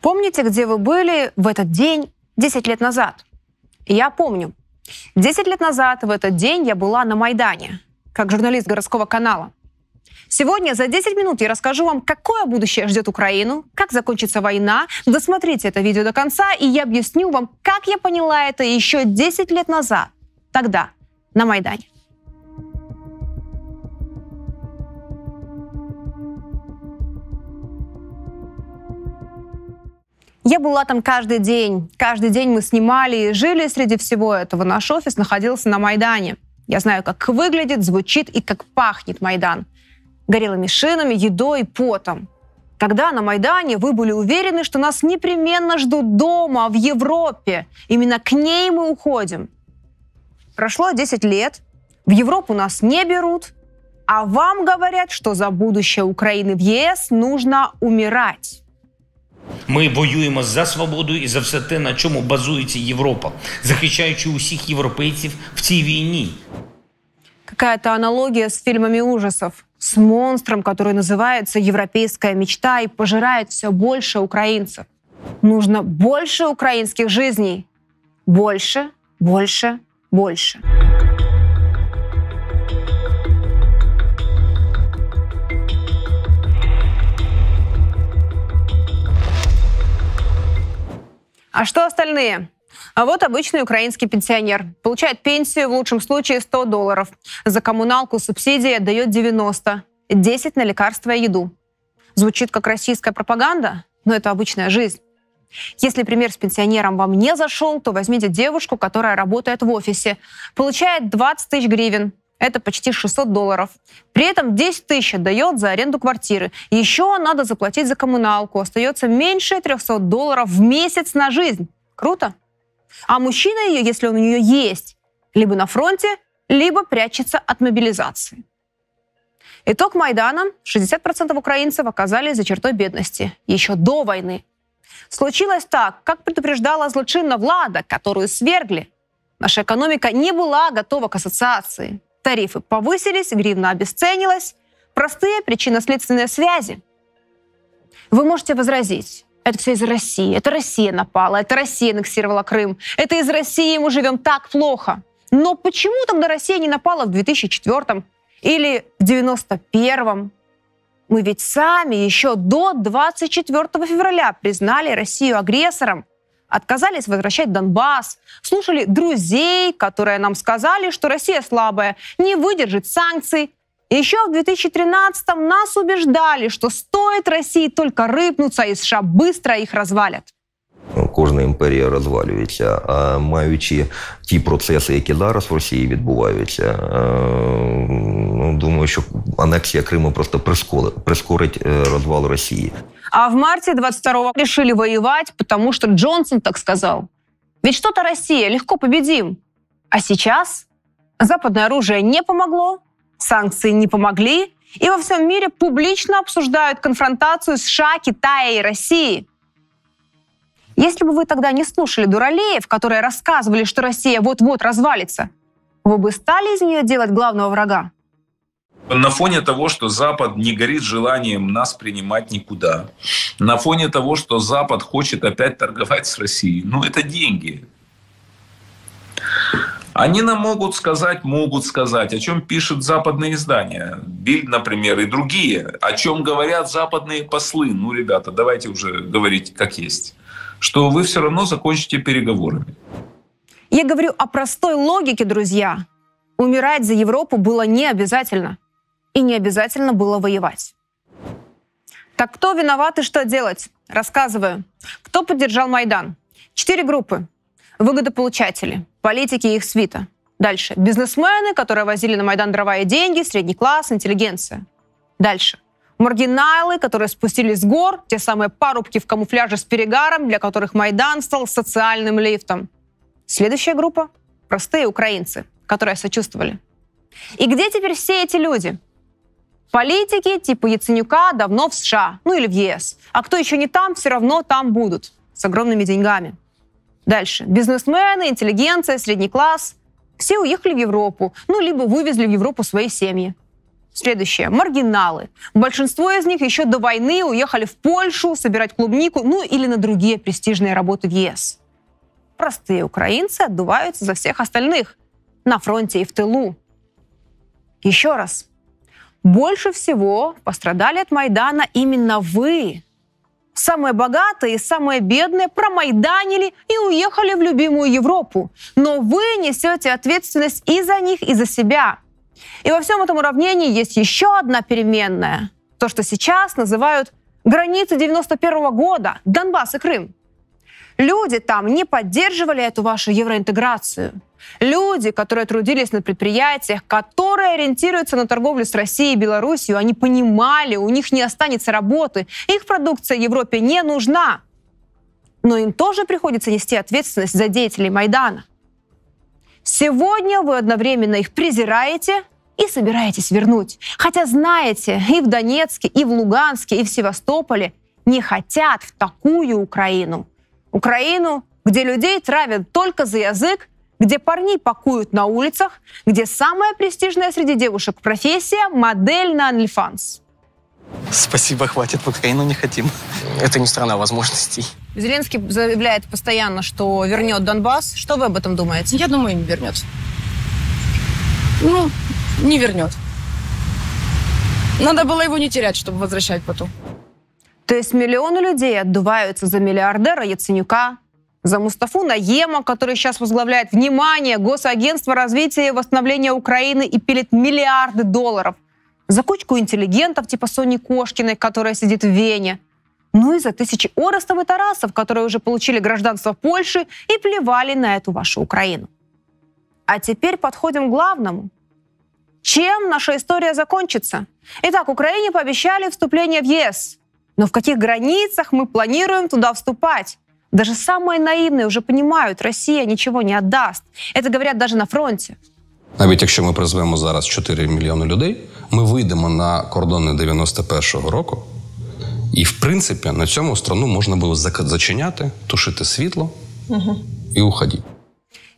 Помните, где вы были в этот день 10 лет назад? Я помню. 10 лет назад в этот день я была на Майдане, как журналист городского канала. Сегодня за 10 минут я расскажу вам, какое будущее ждет Украину, как закончится война. Досмотрите это видео до конца, и я объясню вам, как я поняла это еще 10 лет назад, тогда, на Майдане. Я была там каждый день. Каждый день мы снимали и жили среди всего этого. Наш офис находился на Майдане. Я знаю, как выглядит, звучит и как пахнет Майдан. Горелыми шинами, едой, потом. Тогда на Майдане вы были уверены, что нас непременно ждут дома, в Европе. Именно к ней мы уходим. Прошло 10 лет, в Европу нас не берут, а вам говорят, что за будущее Украины в ЕС нужно умирать. Ми воюємо за свободу і за все те, на чому базується Європа, захищаючи усіх європейців в цій війні. Какая-то аналогия с фильмами ужасов, с монстром, который называется «Европейская мечта» и пожирает все больше украинцев. Нужно больше украинских жизней. Больше, больше, больше. А что остальные? А вот обычный украинский пенсионер. Получает пенсию, в лучшем случае, $100. За коммуналку субсидии отдает 90. 10 на лекарства и еду. Звучит как российская пропаганда, но это обычная жизнь. Если пример с пенсионером вам не зашел, то возьмите девушку, которая работает в офисе. Получает 20 тысяч гривен. Это почти $600. При этом 10 тысяч отдает за аренду квартиры. Еще надо заплатить за коммуналку. Остается меньше $300 в месяц на жизнь. Круто? А мужчина ее, если он у нее есть, либо на фронте, либо прячется от мобилизации. Итог Майдана. 60% украинцев оказались за чертой бедности. Еще до войны. Случилось так, как предупреждала злочинна влада, которую свергли. Наша экономика не была готова к ассоциации. Тарифы повысились, гривна обесценилась. Простые причинно-следственные связи. Вы можете возразить, это все из России, это Россия напала, это Россия аннексировала Крым, это из России мы живем так плохо. Но почему тогда Россия не напала в 2004 или в 1991? Мы ведь сами еще до 24 февраля признали Россию агрессором. Отказались возвращать Донбасс, слушали друзей, которые нам сказали, что Россия слабая, не выдержит санкций. Еще в 2013-м нас убеждали, что стоит России только рыпнуться, и США быстро их развалят. Кожна імперія розвалюється, а маючи ті процеси, які зараз в Росії відбуваються, думаю, що анексія Криму просто прискорить розвал Росії. А в марте 22-го решили воевать, потому что Джонсон так сказал. Ведь что-то Россия, легко победим. А сейчас западное оружие не помогло, санкции не помогли, и во всем мире публично обсуждают конфронтацию США, Китая и России. Если бы вы тогда не слушали дуралеев, которые рассказывали, что Россия вот-вот развалится, вы бы стали из нее делать главного врага? На фоне того, что Запад не горит желанием нас принимать никуда, на фоне того, что Запад хочет опять торговать с Россией, это деньги. Они нам могут сказать, о чем пишут западные издания, Bild, например, и другие, о чем говорят западные послы. Ребята, давайте уже говорить как есть. Что вы все равно закончите переговорами. Я говорю о простой логике, друзья. Умирать за Европу было не обязательно. И не обязательно было воевать. Так кто виноват и что делать? Рассказываю. Кто поддержал Майдан? 4 группы. Выгодополучатели, политики и их свита. Дальше. Бизнесмены, которые возили на Майдан дрова и деньги, средний класс, интеллигенция. Дальше. Маргиналы, которые спустились с гор, те самые парубки в камуфляже с перегаром, для которых Майдан стал социальным лифтом. Следующая группа – простые украинцы, которые сочувствовали. И где теперь все эти люди? Политики типа Яценюка давно в США, или в ЕС. А кто еще не там, все равно там будут, с огромными деньгами. Дальше. Бизнесмены, интеллигенция, средний класс. Все уехали в Европу, либо вывезли в Европу свои семьи. Следующее. Маргиналы. Большинство из них еще до войны уехали в Польшу собирать клубнику, ну или на другие престижные работы в ЕС. Простые украинцы отдуваются за всех остальных на фронте и в тылу. Еще раз. Больше всего пострадали от Майдана именно вы. Самые богатые и самые бедные промайданили и уехали в любимую Европу. Но вы несете ответственность и за них, и за себя. И во всем этом уравнении есть еще одна переменная. То, что сейчас называют границы 91-го года, Донбасс и Крым. Люди там не поддерживали эту вашу евроинтеграцию. Люди, которые трудились на предприятиях, которые ориентируются на торговлю с Россией и Белоруссией, они понимали, у них не останется работы, их продукция Европе не нужна. Но им тоже приходится нести ответственность за деятелей Майдана. Сегодня вы одновременно их презираете и собираетесь вернуть. Хотя знаете, и в Донецке, и в Луганске, и в Севастополе не хотят в такую Украину. Украину, где людей травят только за язык, где парней пакуют на улицах, где самая престижная среди девушек профессия – модель на OnlyFans. Спасибо, хватит, мы Украину не хотим. Это не страна возможностей. Зеленский заявляет постоянно, что вернет Донбасс. Что вы об этом думаете? Я думаю, не вернет. Ну, не вернет. Надо было его не терять, чтобы возвращать потом. То есть миллионы людей отдуваются за миллиардера Яценюка, за Мустафу Наема, который сейчас возглавляет, внимание, Госагентство развития и восстановления Украины и пилит миллиарды долларов, за кучку интеллигентов типа Сони Кошкиной, которая сидит в Вене, ну и за тысячи Орестов и Тарасов, которые уже получили гражданство Польши и плевали на эту вашу Украину. А теперь подходим к главному. Чем наша история закончится? Итак, Украине пообещали вступление в ЕС. Но в каких границах мы планируем туда вступать? Даже самые наивные уже понимают, Россия ничего не отдаст. Это говорят даже на фронте. Навіть якщо ми призвемо зараз 4 мільйони людей, ми вийдемо на кордони 91-го року, і, в принципі, на цьому страну можна було зачиняти, тушити світло і уходити.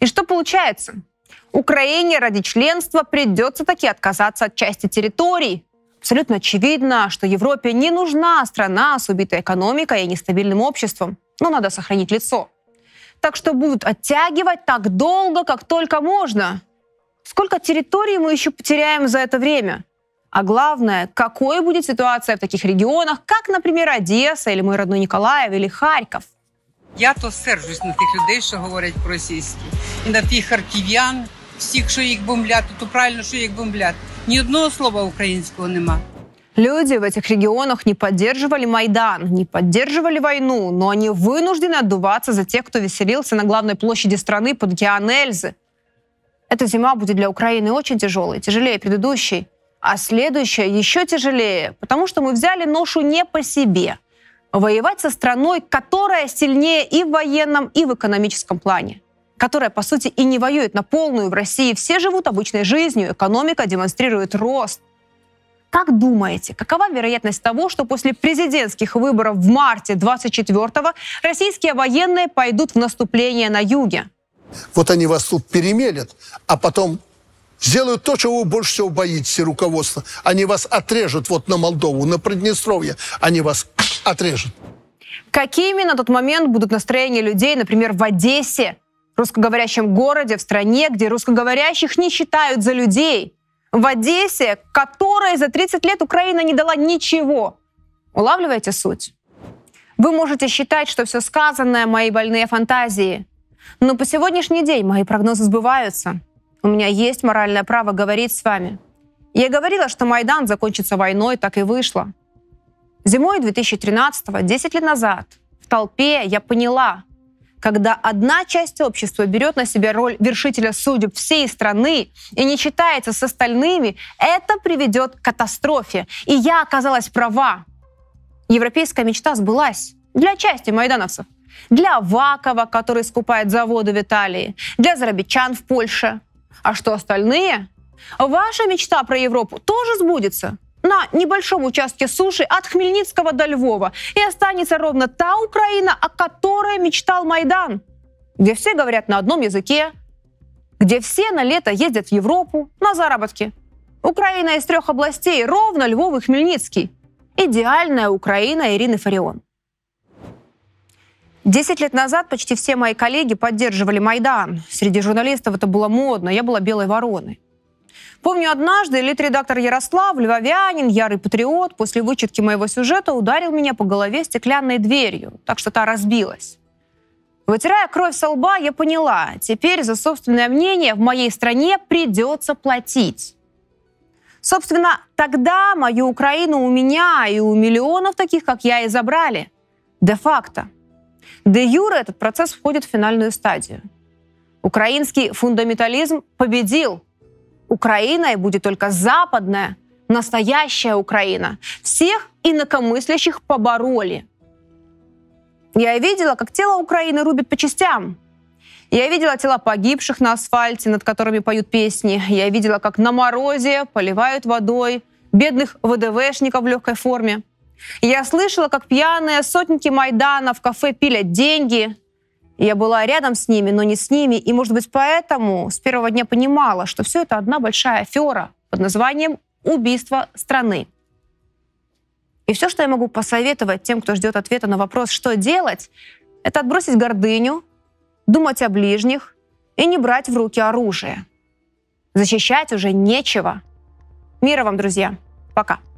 І що виходить? Україні ради членства придеться таки отказаться от части территорий. Абсолютно очевидно, что Европе не нужна страна с убитой экономикой и нестабильным обществом. Но надо сохранить лицо. Так что будут оттягивать так долго, как только можно. Сколько территорий мы еще потеряем за это время? А главное, какой будет ситуация в таких регионах, как, например, Одесса, или мой родной Николаев, или Харьков? Я то сержусь на тих людей, що говорять по-російськи. І на тих харків'ян, всіх, що їх бомблять, то правильно, що їх бомблять. Ни одного слова украинского нема. Люди в этих регионах не поддерживали Майдан, не поддерживали войну, но они вынуждены отдуваться за тех, кто веселился на главной площади страны под океан Эльзы. Эта зима будет для Украины очень тяжелой, тяжелее предыдущей, а следующая еще тяжелее, потому что мы взяли ношу не по себе. Воевать со страной, которая сильнее и в военном, и в экономическом плане. Которая, по сути, и не воюет на полную в России. Все живут обычной жизнью, экономика демонстрирует рост. Как думаете, какова вероятность того, что после президентских выборов в марте 24-го российские военные пойдут в наступление на юге? Вот они вас тут перемелят, а потом сделают то, чего вы больше всего боитесь, руководство. Они вас отрежут вот на Молдову, на Приднестровье. Они вас отрежут. Какими на тот момент будут настроения людей, например, в Одессе, русскоговорящем городе, в стране, где русскоговорящих не считают за людей. В Одессе, которой за 30 лет Украина не дала ничего. Улавливаете суть? Вы можете считать, что все сказанное – мои больные фантазии. Но по сегодняшний день мои прогнозы сбываются. У меня есть моральное право говорить с вами. Я говорила, что Майдан закончится войной, так и вышло. Зимой 2013-го, 10 лет назад, в толпе я поняла, когда одна часть общества берет на себя роль вершителя судеб всей страны и не считается с остальными, это приведет к катастрофе. И я оказалась права. Европейская мечта сбылась для части майдановцев. Для Авакова, который скупает заводы в Италии, для зарабичан в Польше. А что остальные? Ваша мечта про Европу тоже сбудется. На небольшом участке суши от Хмельницкого до Львова. И останется ровно та Украина, о которой мечтал Майдан. Где все говорят на одном языке, где все на лето ездят в Европу на заработки. Украина из трех областей: Ровно, Львов и Хмельницкий. Идеальная Украина Ирины Фарион. 10 лет назад почти все мои коллеги поддерживали Майдан. Среди журналистов это было модно. Я была белой вороной. Помню, однажды литредактор Ярослав, львовянин, ярый патриот, после вычетки моего сюжета ударил меня по голове стеклянной дверью, так что та разбилась. Вытирая кровь со лба, я поняла, теперь за собственное мнение в моей стране придется платить. Собственно, тогда мою Украину у меня и у миллионов таких, как я, и забрали. Де-факто. Де-юре этот процесс входит в финальную стадию. Украинский фундаментализм победил. Украиной будет только западная, настоящая Украина. Всех инакомыслящих побороли. Я видела, как тело Украины рубят по частям. Я видела тела погибших на асфальте, над которыми поют песни. Я видела, как на морозе поливают водой бедных ВДВшников в легкой форме. Я слышала, как пьяные сотники Майдана в кафе пилят деньги. Я была рядом с ними, но не с ними. И, может быть, поэтому с первого дня понимала, что все это одна большая афера под названием «убийство страны». И все, что я могу посоветовать тем, кто ждет ответа на вопрос, что делать, это отбросить гордыню, думать о ближних и не брать в руки оружие. Защищать уже нечего. Мира вам, друзья. Пока.